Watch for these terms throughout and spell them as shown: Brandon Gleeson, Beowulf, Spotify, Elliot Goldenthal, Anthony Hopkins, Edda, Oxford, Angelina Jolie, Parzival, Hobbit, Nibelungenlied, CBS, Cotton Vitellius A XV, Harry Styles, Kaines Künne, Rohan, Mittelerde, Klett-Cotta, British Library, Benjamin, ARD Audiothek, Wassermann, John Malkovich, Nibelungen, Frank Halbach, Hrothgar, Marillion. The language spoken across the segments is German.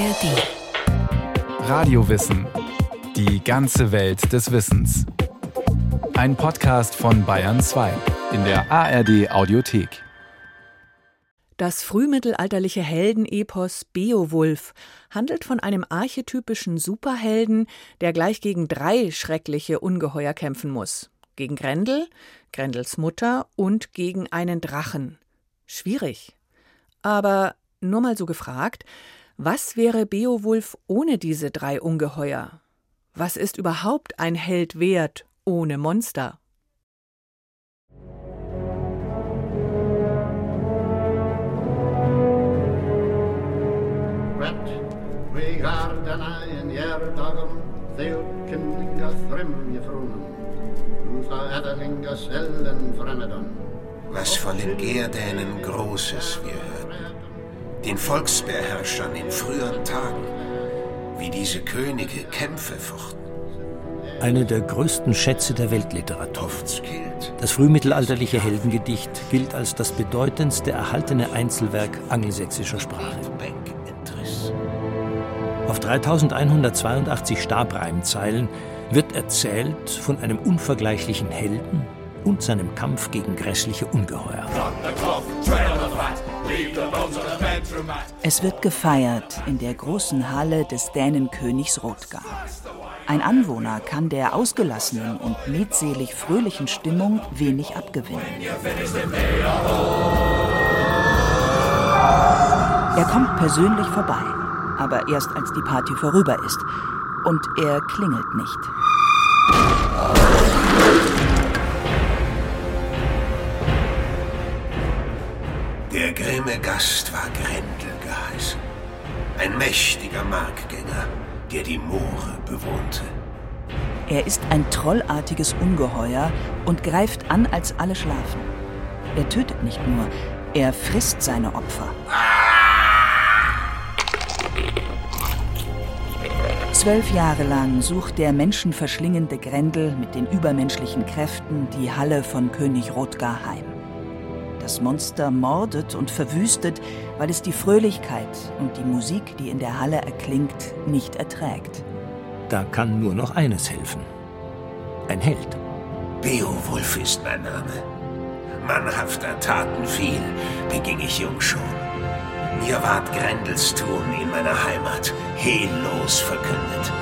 ARD Radiowissen. Die ganze Welt des Wissens. Ein Podcast von Bayern 2 in der ARD Audiothek. Das frühmittelalterliche Heldenepos Beowulf handelt von einem archetypischen Superhelden, der gleich gegen drei schreckliche Ungeheuer kämpfen muss. Gegen Grendel, Grendels Mutter und gegen einen Drachen. Schwierig. Aber nur mal so gefragt, was wäre Beowulf ohne diese drei Ungeheuer? Was ist überhaupt ein Held wert ohne Monster? Was von den Gerdänen Großes wir hörten, den Volksbeherrschern in früheren Tagen, wie diese Könige Kämpfe fochten. Eine der größten Schätze der Weltliteratur. Das frühmittelalterliche Heldengedicht gilt als das bedeutendste erhaltene Einzelwerk angelsächsischer Sprache. Auf 3182 Stabreimzeilen wird erzählt von einem unvergleichlichen Helden und seinem Kampf gegen grässliche Ungeheuer. Es wird gefeiert in der großen Halle des Dänenkönigs Hrothgar. Ein Anwohner kann der ausgelassenen und mitselig fröhlichen Stimmung wenig abgewinnen. Er kommt persönlich vorbei, aber erst als die Party vorüber ist. Und er klingelt nicht. Der grimme Gast war Grendel geheißen. Ein mächtiger Markgänger, der die Moore bewohnte. Er ist ein trollartiges Ungeheuer und greift an, als alle schlafen. Er tötet nicht nur, er frisst seine Opfer. Zwölf Jahre lang sucht der menschenverschlingende Grendel mit den übermenschlichen Kräften die Halle von König Hrothgar heim. Das Monster mordet und verwüstet, weil es die Fröhlichkeit und die Musik, die in der Halle erklingt, nicht erträgt. Da kann nur noch eines helfen. Ein Held. Beowulf ist mein Name. Mannhafter Taten viel beging ich jung schon. Mir ward Grendels Tun in meiner Heimat heillos verkündet.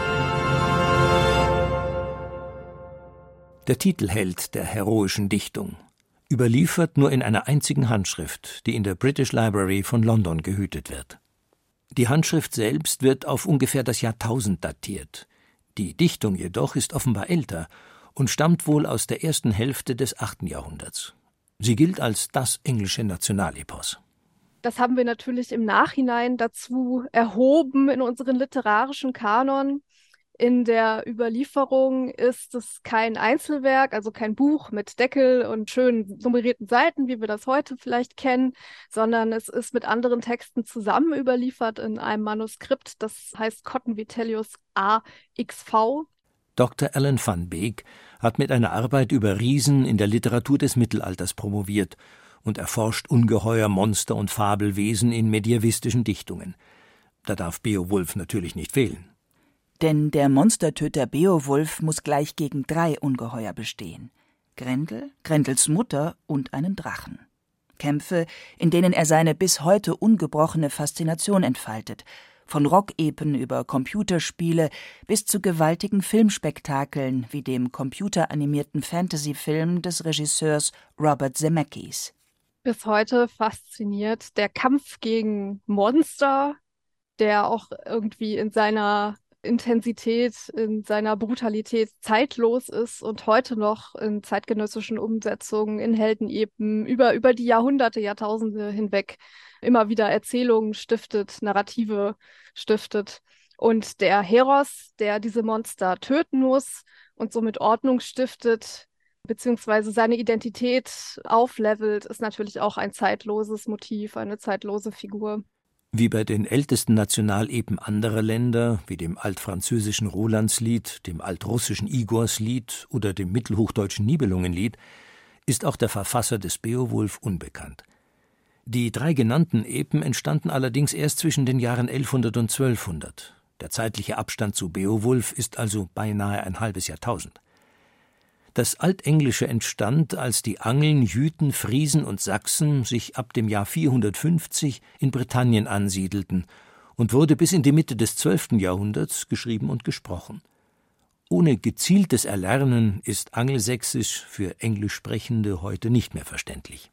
Der Titelheld der heroischen Dichtung, überliefert nur in einer einzigen Handschrift, die in der British Library von London gehütet wird. Die Handschrift selbst wird auf ungefähr das Jahr 1000 datiert. Die Dichtung jedoch ist offenbar älter und stammt wohl aus der ersten Hälfte des 8. Jahrhunderts. Sie gilt als das englische Nationalepos. Das haben wir natürlich im Nachhinein dazu erhoben in unseren literarischen Kanon. In der Überlieferung ist es kein Einzelwerk, also kein Buch mit Deckel und schönen nummerierten Seiten, wie wir das heute vielleicht kennen, sondern es ist mit anderen Texten zusammen überliefert in einem Manuskript, das heißt Cotton Vitellius A XV. Dr. Alan van Beek hat mit einer Arbeit über Riesen in der Literatur des Mittelalters promoviert und erforscht Ungeheuer, Monster und Fabelwesen in mediävistischen Dichtungen. Da darf Beowulf natürlich nicht fehlen. Denn der Monstertöter Beowulf muss gleich gegen drei Ungeheuer bestehen. Grendel, Grendels Mutter und einen Drachen. Kämpfe, in denen er seine bis heute ungebrochene Faszination entfaltet. Von Rockepen über Computerspiele bis zu gewaltigen Filmspektakeln wie dem computeranimierten Fantasyfilm des Regisseurs Robert Zemeckis. Bis heute fasziniert der Kampf gegen Monster, der auch irgendwie in seiner Intensität, in seiner Brutalität zeitlos ist und heute noch in zeitgenössischen Umsetzungen, in Heldenepen, über die Jahrhunderte, Jahrtausende hinweg immer wieder Erzählungen stiftet, Narrative stiftet. Und der Heros, der diese Monster töten muss und somit Ordnung stiftet, beziehungsweise seine Identität auflevelt, ist natürlich auch ein zeitloses Motiv, eine zeitlose Figur. Wie bei den ältesten Nationalepen anderer Länder, wie dem altfranzösischen Rolandslied, dem altrussischen Igorslied oder dem mittelhochdeutschen Nibelungenlied, ist auch der Verfasser des Beowulf unbekannt. Die drei genannten Epen entstanden allerdings erst zwischen den Jahren 1100 und 1200. Der zeitliche Abstand zu Beowulf ist also beinahe ein halbes Jahrtausend. Das Altenglische entstand, als die Angeln, Jüten, Friesen und Sachsen sich ab dem Jahr 450 in Britannien ansiedelten und wurde bis in die Mitte des 12. Jahrhunderts geschrieben und gesprochen. Ohne gezieltes Erlernen ist Angelsächsisch für Englischsprechende heute nicht mehr verständlich.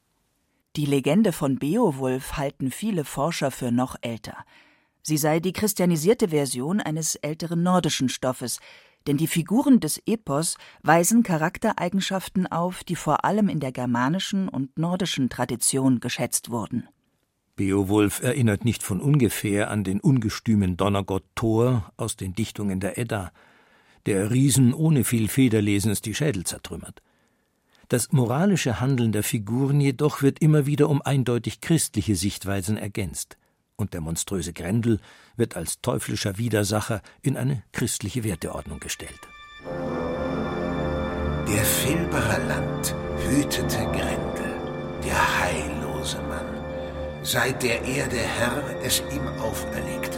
Die Legende von Beowulf halten viele Forscher für noch älter. Sie sei die christianisierte Version eines älteren nordischen Stoffes, denn die Figuren des Epos weisen Charaktereigenschaften auf, die vor allem in der germanischen und nordischen Tradition geschätzt wurden. Beowulf erinnert nicht von ungefähr an den ungestümen Donnergott Thor aus den Dichtungen der Edda, der Riesen ohne viel Federlesens die Schädel zertrümmert. Das moralische Handeln der Figuren jedoch wird immer wieder um eindeutig christliche Sichtweisen ergänzt, und der monströse Grendel wird als teuflischer Widersacher in eine christliche Werteordnung gestellt. Der Filbererland hütete Grendel, der heillose Mann, seit der Erde Herr es ihm auferlegte.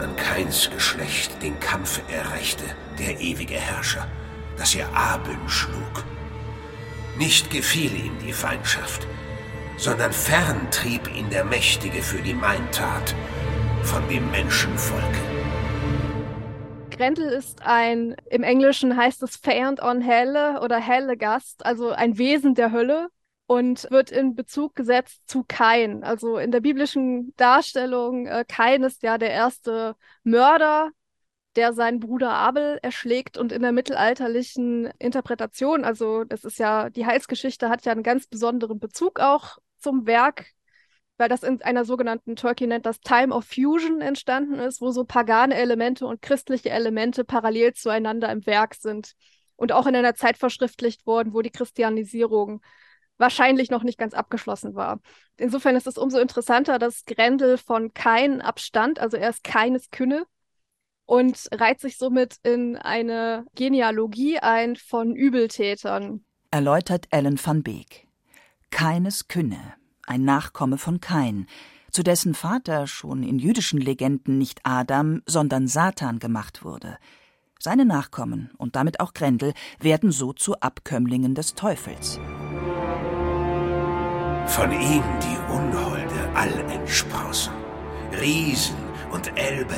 An Kains Geschlecht den Kampf erreichte der ewige Herrscher, dass er Abel schlug. Nicht gefiel ihm die Feindschaft, sondern fern trieb ihn der Mächtige für die Meintat von dem Menschenvolke. Grendel ist ein, im Englischen heißt es Fiend on Helle oder Helle Gast, also ein Wesen der Hölle, und wird in Bezug gesetzt zu Kain. Also in der biblischen Darstellung, Kain ist ja der erste Mörder, der seinen Bruder Abel erschlägt, und in der mittelalterlichen Interpretation, also das ist ja, die Heilsgeschichte hat ja einen ganz besonderen Bezug auch zum Werk, weil das in einer sogenannten, Tolkien nennt das Time of Fusion, entstanden ist, wo so pagane Elemente und christliche Elemente parallel zueinander im Werk sind und auch in einer Zeit verschriftlicht worden, wo die Christianisierung wahrscheinlich noch nicht ganz abgeschlossen war. Insofern ist es umso interessanter, dass Grendel von Kain abstand, also er ist Kaines Künne, und reiht sich somit in eine Genealogie ein von Übeltätern. Erläutert Alan van Beek. Kaines Künne, ein Nachkomme von Kain, zu dessen Vater schon in jüdischen Legenden nicht Adam, sondern Satan gemacht wurde. Seine Nachkommen und damit auch Grendel werden so zu Abkömmlingen des Teufels. Von ihm die Unholde Allensprossen, Riesen und Elbe,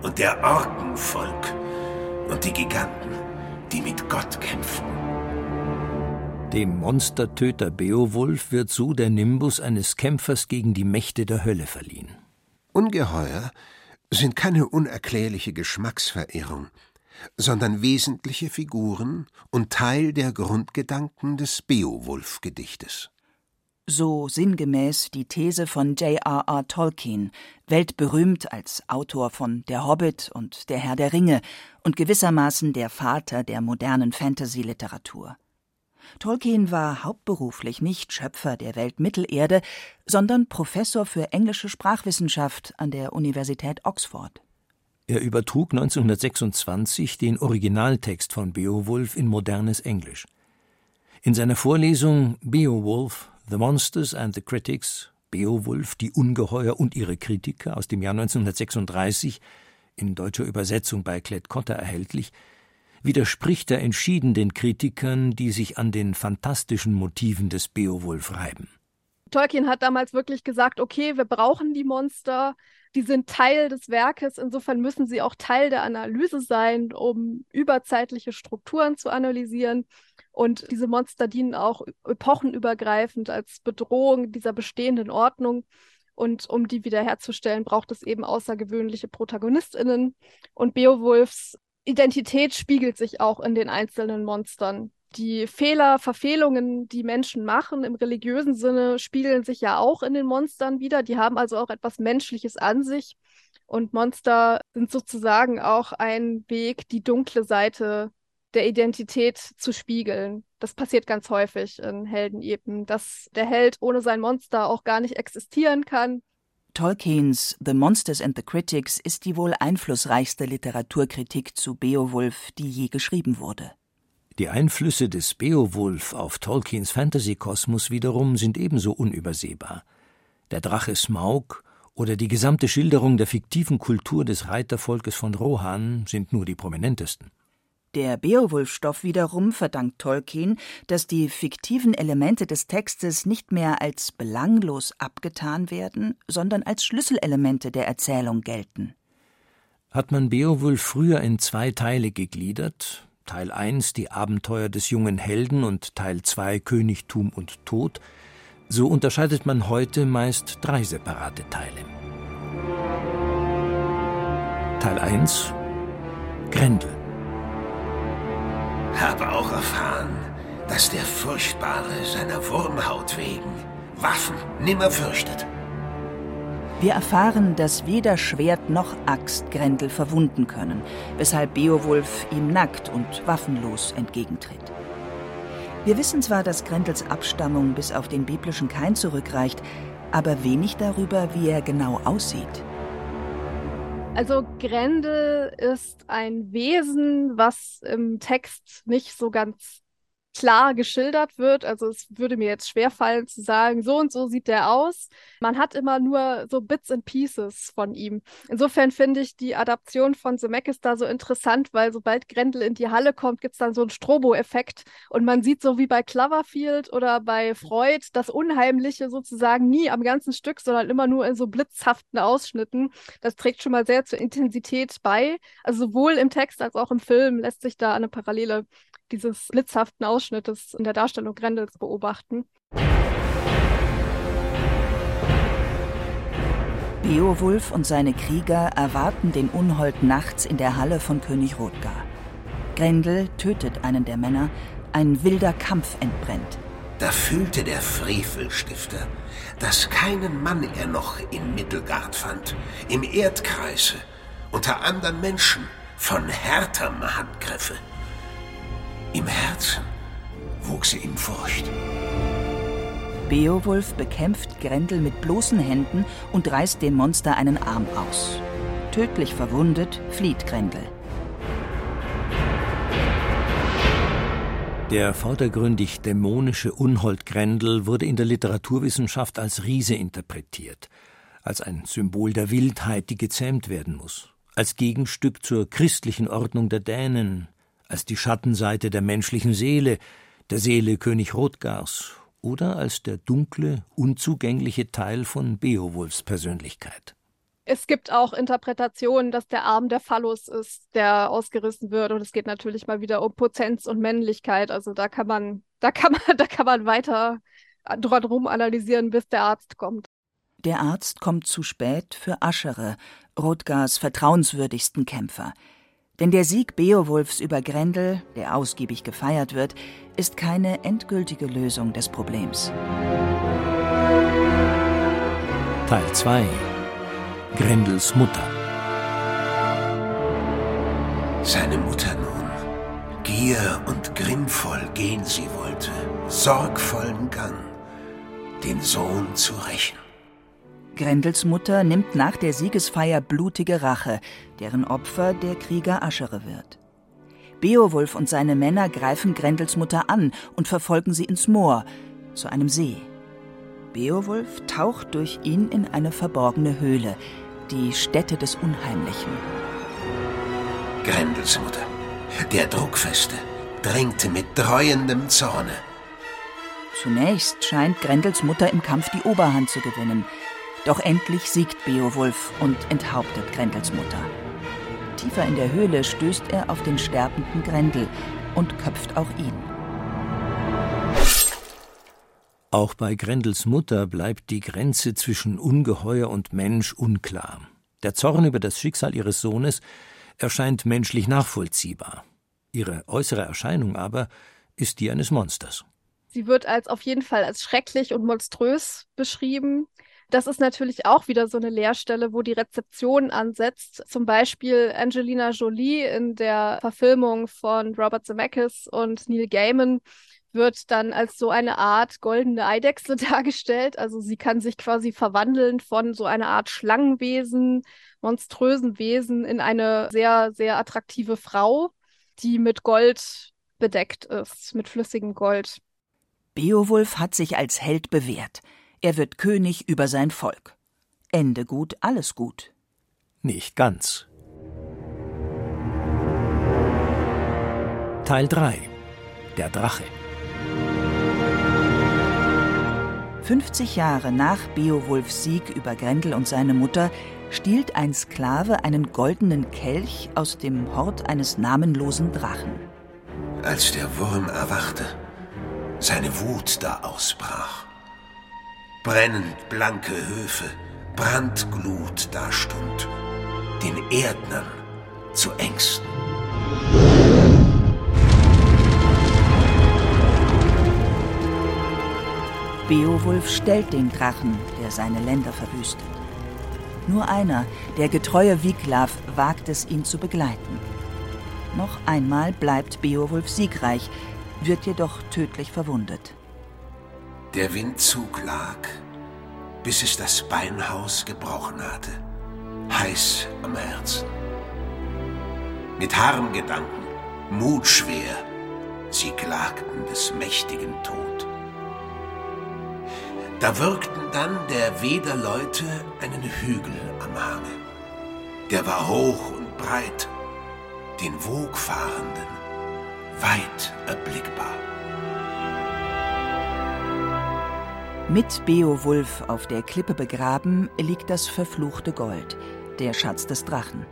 und der Orkenvolk und die Giganten, die mit Gott kämpfen. Dem Monstertöter Beowulf wird so der Nimbus eines Kämpfers gegen die Mächte der Hölle verliehen. Ungeheuer sind keine unerklärliche Geschmacksverirrung, sondern wesentliche Figuren und Teil der Grundgedanken des Beowulf-Gedichtes. So sinngemäß die These von J.R.R. Tolkien, weltberühmt als Autor von Der Hobbit und Der Herr der Ringe und gewissermaßen der Vater der modernen Fantasy-Literatur. Tolkien war hauptberuflich nicht Schöpfer der Welt Mittelerde, sondern Professor für englische Sprachwissenschaft an der Universität Oxford. Er übertrug 1926 den Originaltext von Beowulf in modernes Englisch. In seiner Vorlesung Beowulf – The Monsters and the Critics, Beowulf, die Ungeheuer und ihre Kritiker, aus dem Jahr 1936, in deutscher Übersetzung bei Klett-Cotta erhältlich, widerspricht er entschieden den Kritikern, die sich an den fantastischen Motiven des Beowulf reiben. Tolkien hat damals wirklich gesagt, okay, wir brauchen die Monster, die sind Teil des Werkes, insofern müssen sie auch Teil der Analyse sein, um überzeitliche Strukturen zu analysieren. Und diese Monster dienen auch epochenübergreifend als Bedrohung dieser bestehenden Ordnung. Und um die wiederherzustellen, braucht es eben außergewöhnliche ProtagonistInnen. Und Beowulfs Identität spiegelt sich auch in den einzelnen Monstern. Die Fehler, Verfehlungen, die Menschen machen im religiösen Sinne, spiegeln sich ja auch in den Monstern wieder. Die haben also auch etwas Menschliches an sich. Und Monster sind sozusagen auch ein Weg, die dunkle Seite der Identität zu spiegeln. Das passiert ganz häufig in Heldenepen, dass der Held ohne sein Monster auch gar nicht existieren kann. Tolkiens The Monsters and the Critics ist die wohl einflussreichste Literaturkritik zu Beowulf, die je geschrieben wurde. Die Einflüsse des Beowulf auf Tolkiens Fantasy-Kosmos wiederum sind ebenso unübersehbar. Der Drache Smaug oder die gesamte Schilderung der fiktiven Kultur des Reitervolkes von Rohan sind nur die prominentesten. Der Beowulf-Stoff wiederum verdankt Tolkien, dass die fiktiven Elemente des Textes nicht mehr als belanglos abgetan werden, sondern als Schlüsselelemente der Erzählung gelten. Hat man Beowulf früher in 2 Teile gegliedert, Teil 1 die Abenteuer des jungen Helden und Teil 2 Königtum und Tod, so unterscheidet man heute meist 3 separate Teile. Teil 1 Grendel. Hab auch erfahren, dass der Furchtbare seiner Wurmhaut wegen Waffen nimmer fürchtet. Wir erfahren, dass weder Schwert noch Axt Grendel verwunden können, weshalb Beowulf ihm nackt und waffenlos entgegentritt. Wir wissen zwar, dass Grendels Abstammung bis auf den biblischen Kain zurückreicht, aber wenig darüber, wie er genau aussieht. Also Grendel ist ein Wesen, was im Text nicht so ganz klar geschildert wird. Also es würde mir jetzt schwerfallen zu sagen, so und so sieht der aus. Man hat immer nur so Bits and Pieces von ihm. Insofern finde ich die Adaption von Zemeckis da so interessant, weil sobald Grendel in die Halle kommt, gibt es dann so einen Strobo-Effekt. Und man sieht so wie bei Cloverfield oder bei Freud das Unheimliche sozusagen nie am ganzen Stück, sondern immer nur in so blitzhaften Ausschnitten. Das trägt schon mal sehr zur Intensität bei. Also sowohl im Text als auch im Film lässt sich da eine Parallele dieses blitzhaften Ausschnittes in der Darstellung Grendels beobachten. Beowulf und seine Krieger erwarten den Unhold nachts in der Halle von König Hrothgar. Grendel tötet einen der Männer, ein wilder Kampf entbrennt. Da fühlte der Frevelstifter, dass keinen Mann er noch in Mittelgard fand, im Erdkreise, unter anderen Menschen, von härterem Handgriffe. Im Herzen wuchs ihm Furcht. Beowulf bekämpft Grendel mit bloßen Händen und reißt dem Monster einen Arm aus. Tödlich verwundet flieht Grendel. Der vordergründig dämonische Unhold Grendel wurde in der Literaturwissenschaft als Riese interpretiert, als ein Symbol der Wildheit, die gezähmt werden muss, als Gegenstück zur christlichen Ordnung der Dänen, als die Schattenseite der menschlichen Seele, der Seele König Hrothgars oder als der dunkle, unzugängliche Teil von Beowulfs Persönlichkeit. Es gibt auch Interpretationen, dass der Arm der Phallus ist, der ausgerissen wird. Und es geht natürlich mal wieder um Potenz und Männlichkeit. Also da kann man weiter dran rum analysieren, bis der Arzt kommt. Der Arzt kommt zu spät für Aschere, Hrothgars vertrauenswürdigsten Kämpfer. Denn der Sieg Beowulfs über Grendel, der ausgiebig gefeiert wird, ist keine endgültige Lösung des Problems. Teil 2 – Grendels Mutter. Seine Mutter nun, gier- und grimmvoll gehen sie wollte, sorgvollen Gang, den Sohn zu rächen. Grendels Mutter nimmt nach der Siegesfeier blutige Rache, deren Opfer der Krieger Aschere wird. Beowulf und seine Männer greifen Grendels Mutter an und verfolgen sie ins Moor, zu einem See. Beowulf taucht durch ihn in eine verborgene Höhle, die Stätte des Unheimlichen. Grendels Mutter, der Druckfeste, drängte mit dreuendem Zorne. Zunächst scheint Grendels Mutter im Kampf die Oberhand zu gewinnen. Doch endlich siegt Beowulf und enthauptet Grendels Mutter. Tiefer in der Höhle stößt er auf den sterbenden Grendel und köpft auch ihn. Auch bei Grendels Mutter bleibt die Grenze zwischen Ungeheuer und Mensch unklar. Der Zorn über das Schicksal ihres Sohnes erscheint menschlich nachvollziehbar. Ihre äußere Erscheinung aber ist die eines Monsters. Sie wird auf jeden Fall als schrecklich und monströs beschrieben. Das ist natürlich auch wieder so eine Leerstelle, wo die Rezeption ansetzt. Zum Beispiel Angelina Jolie in der Verfilmung von Robert Zemeckis und Neil Gaiman wird dann als so eine Art goldene Eidechse dargestellt. Also sie kann sich quasi verwandeln von so einer Art Schlangenwesen, monströsen Wesen in eine sehr, sehr attraktive Frau, die mit Gold bedeckt ist mit flüssigem Gold. Beowulf hat sich als Held bewährt. Er wird König über sein Volk. Ende gut, alles gut. Nicht ganz. Teil 3 – Der Drache. 50 Jahre nach Beowulfs Sieg über Grendel und seine Mutter stiehlt ein Sklave einen goldenen Kelch aus dem Hort eines namenlosen Drachen. Als der Wurm erwachte, seine Wut da ausbrach, brennend blanke Höfe, Brandglut da stund, den Erdnern zu Ängsten. Beowulf stellt den Drachen, der seine Länder verwüstet. Nur einer, der getreue Wiglaf, wagt es, ihn zu begleiten. Noch einmal bleibt Beowulf siegreich, wird jedoch tödlich verwundet. Der Windzug lag, bis es das Beinhaus gebrochen hatte, heiß am Herzen. Mit Harmgedanken, mutschwer, sie klagten des mächtigen Tod. Da wirkten dann der Wederleute einen Hügel am Hange. Der war hoch und breit, den Wogfahrenden weit erblickbar. Mit Beowulf auf der Klippe begraben liegt das verfluchte Gold, der Schatz des Drachen.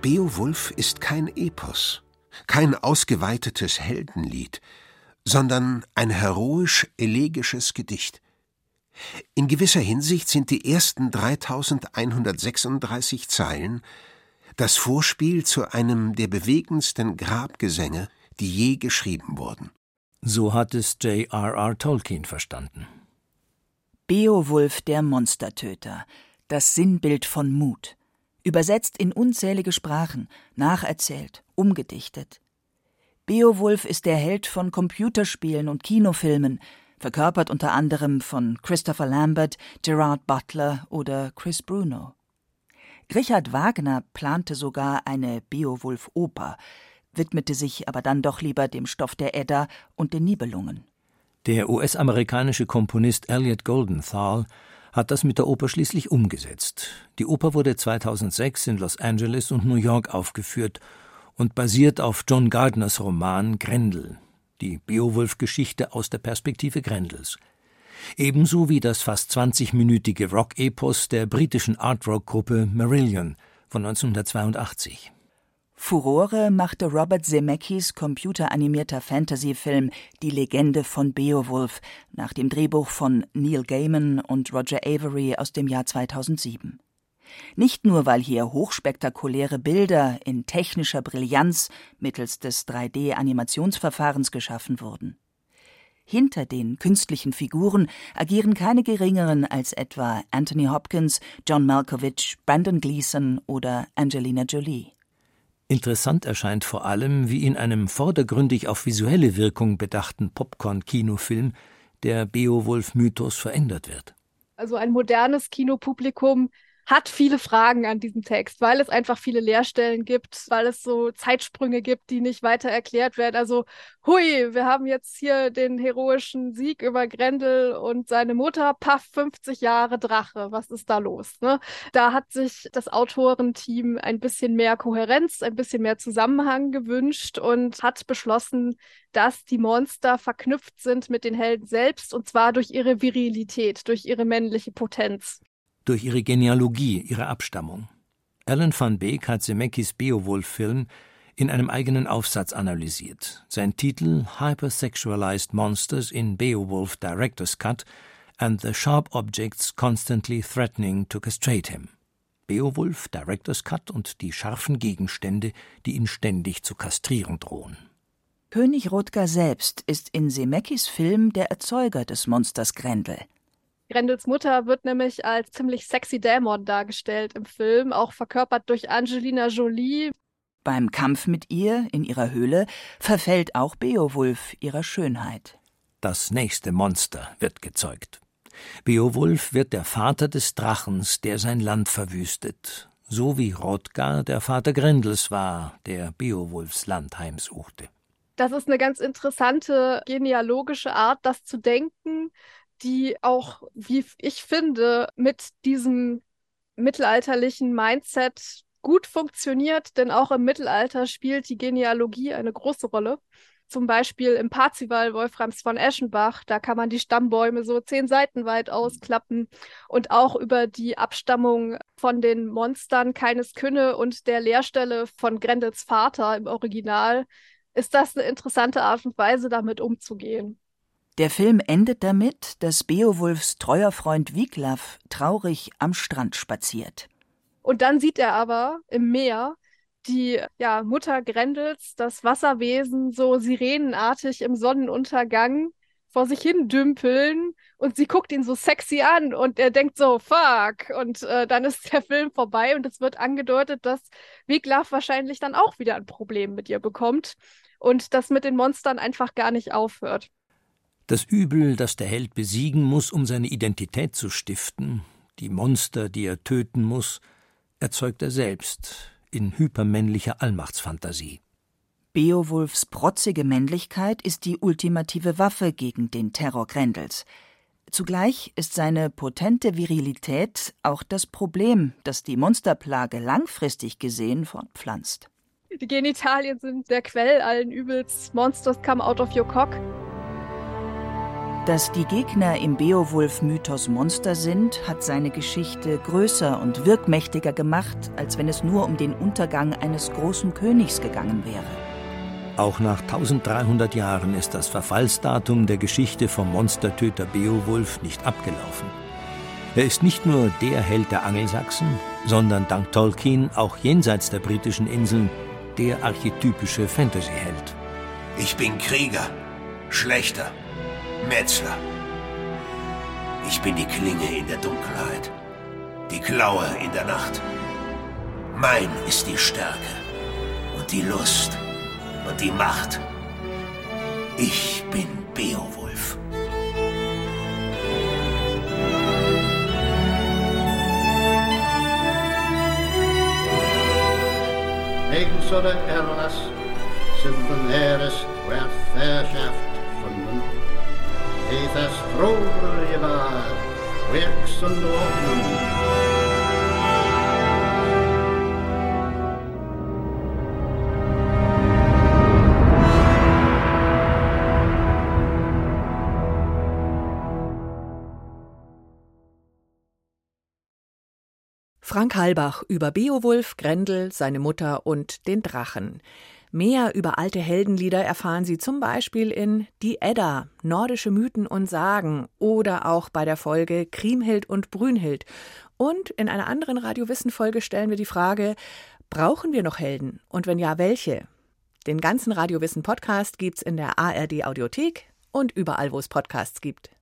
Beowulf ist kein Epos, kein ausgeweitetes Heldenlied, sondern ein heroisch-elegisches Gedicht. In gewisser Hinsicht sind die ersten 3136 Zeilen das Vorspiel zu einem der bewegendsten Grabgesänge, die je geschrieben wurden. So hat es J.R.R. Tolkien verstanden. Beowulf, der Monstertöter, das Sinnbild von Mut, übersetzt in unzählige Sprachen, nacherzählt, umgedichtet. Beowulf ist der Held von Computerspielen und Kinofilmen, verkörpert unter anderem von Christopher Lambert, Gerard Butler oder Chris Bruno. Richard Wagner plante sogar eine Beowulf-Oper, widmete sich aber dann doch lieber dem Stoff der Edda und den Nibelungen. Der US-amerikanische Komponist Elliot Goldenthal hat das mit der Oper schließlich umgesetzt. Die Oper wurde 2006 in Los Angeles und New York aufgeführt und basiert auf John Gardners Roman Grendel, die Beowulf-Geschichte aus der Perspektive Grendels. Ebenso wie das fast 20-minütige Rock-Epos der britischen Art-Rock-Gruppe Marillion von 1982. Furore machte Robert Zemeckis computeranimierter Fantasy-Film Die Legende von Beowulf nach dem Drehbuch von Neil Gaiman und Roger Avery aus dem Jahr 2007. Nicht nur, weil hier hochspektakuläre Bilder in technischer Brillanz mittels des 3D-Animationsverfahrens geschaffen wurden. Hinter den künstlichen Figuren agieren keine geringeren als etwa Anthony Hopkins, John Malkovich, Brandon Gleeson oder Angelina Jolie. Interessant erscheint vor allem, wie in einem vordergründig auf visuelle Wirkung bedachten Popcorn-Kinofilm der Beowulf-Mythos verändert wird. Also ein modernes Kinopublikum hat viele Fragen an diesem Text, weil es einfach viele Leerstellen gibt, weil es so Zeitsprünge gibt, die nicht weiter erklärt werden. Also hui, wir haben jetzt hier den heroischen Sieg über Grendel und seine Mutter, paff, 50 Jahre Drache, was ist da los? Ne? Da hat sich das Autorenteam ein bisschen mehr Kohärenz, ein bisschen mehr Zusammenhang gewünscht und hat beschlossen, dass die Monster verknüpft sind mit den Helden selbst, und zwar durch ihre Virilität, durch ihre männliche Potenz. Durch ihre Genealogie, ihre Abstammung. Alan van Beek hat Zemeckis Beowulf-Film in einem eigenen Aufsatz analysiert. Sein Titel Hypersexualized Monsters in Beowulf Director's Cut and the Sharp Objects Constantly Threatening to Castrate Him. Beowulf Director's Cut und die scharfen Gegenstände, die ihn ständig zu kastrieren drohen. König Hrothgar selbst ist in Zemeckis Film der Erzeuger des Monsters Grendel. Grendels Mutter wird nämlich als ziemlich sexy Dämon dargestellt im Film, auch verkörpert durch Angelina Jolie. Beim Kampf mit ihr in ihrer Höhle verfällt auch Beowulf ihrer Schönheit. Das nächste Monster wird gezeugt. Beowulf wird der Vater des Drachens, der sein Land verwüstet. So wie Hrothgar der Vater Grendels war, der Beowulfs Land heimsuchte. Das ist eine ganz interessante genealogische Art, das zu denken, die auch, wie ich finde, mit diesem mittelalterlichen Mindset gut funktioniert, denn auch im Mittelalter spielt die Genealogie eine große Rolle. Zum Beispiel im Parzival Wolframs von Eschenbach, da kann man die Stammbäume so 10 Seiten weit ausklappen und auch über die Abstammung von den Monstern Kaines Kynne und der Leerstelle von Grendels Vater im Original ist das eine interessante Art und Weise, damit umzugehen. Der Film endet damit, dass Beowulfs treuer Freund Wiglaf traurig am Strand spaziert. Und dann sieht er aber im Meer die Mutter Grendels, das Wasserwesen, so sirenenartig im Sonnenuntergang vor sich hin dümpeln und sie guckt ihn so sexy an und er denkt so, fuck, und dann ist der Film vorbei und es wird angedeutet, dass Wiglaf wahrscheinlich dann auch wieder ein Problem mit ihr bekommt und das mit den Monstern einfach gar nicht aufhört. Das Übel, das der Held besiegen muss, um seine Identität zu stiften, die Monster, die er töten muss, erzeugt er selbst in hypermännlicher Allmachtsfantasie. Beowulfs protzige Männlichkeit ist die ultimative Waffe gegen den Terror Grendels. Zugleich ist seine potente Virilität auch das Problem, das die Monsterplage langfristig gesehen fortpflanzt. Die Genitalien sind der Quell allen Übels. Monsters come out of your cock. Dass die Gegner im Beowulf-Mythos Monster sind, hat seine Geschichte größer und wirkmächtiger gemacht, als wenn es nur um den Untergang eines großen Königs gegangen wäre. Auch nach 1300 Jahren ist das Verfallsdatum der Geschichte vom Monstertöter Beowulf nicht abgelaufen. Er ist nicht nur der Held der Angelsachsen, sondern dank Tolkien auch jenseits der britischen Inseln der archetypische Fantasy-Held. Ich bin Krieger, Schlechter, Metzler. Ich bin die Klinge in der Dunkelheit, die Klaue in der Nacht. Mein ist die Stärke und die Lust und die Macht. Ich bin Beowulf. Maidens oder Erlas sind von Heeres wert Verschärft von Mund. Etwas froher Gewahr, Werks und Frank Halbach über Beowulf, Grendel, seine Mutter und den Drachen. Mehr über alte Heldenlieder erfahren Sie zum Beispiel in Die Edda, nordische Mythen und Sagen oder auch bei der Folge Kriemhild und Brünnhild. Und in einer anderen Radiowissen-Folge stellen wir die Frage, brauchen wir noch Helden und wenn ja, welche? Den ganzen Radiowissen-Podcast gibt's in der ARD Audiothek und überall, wo es Podcasts gibt.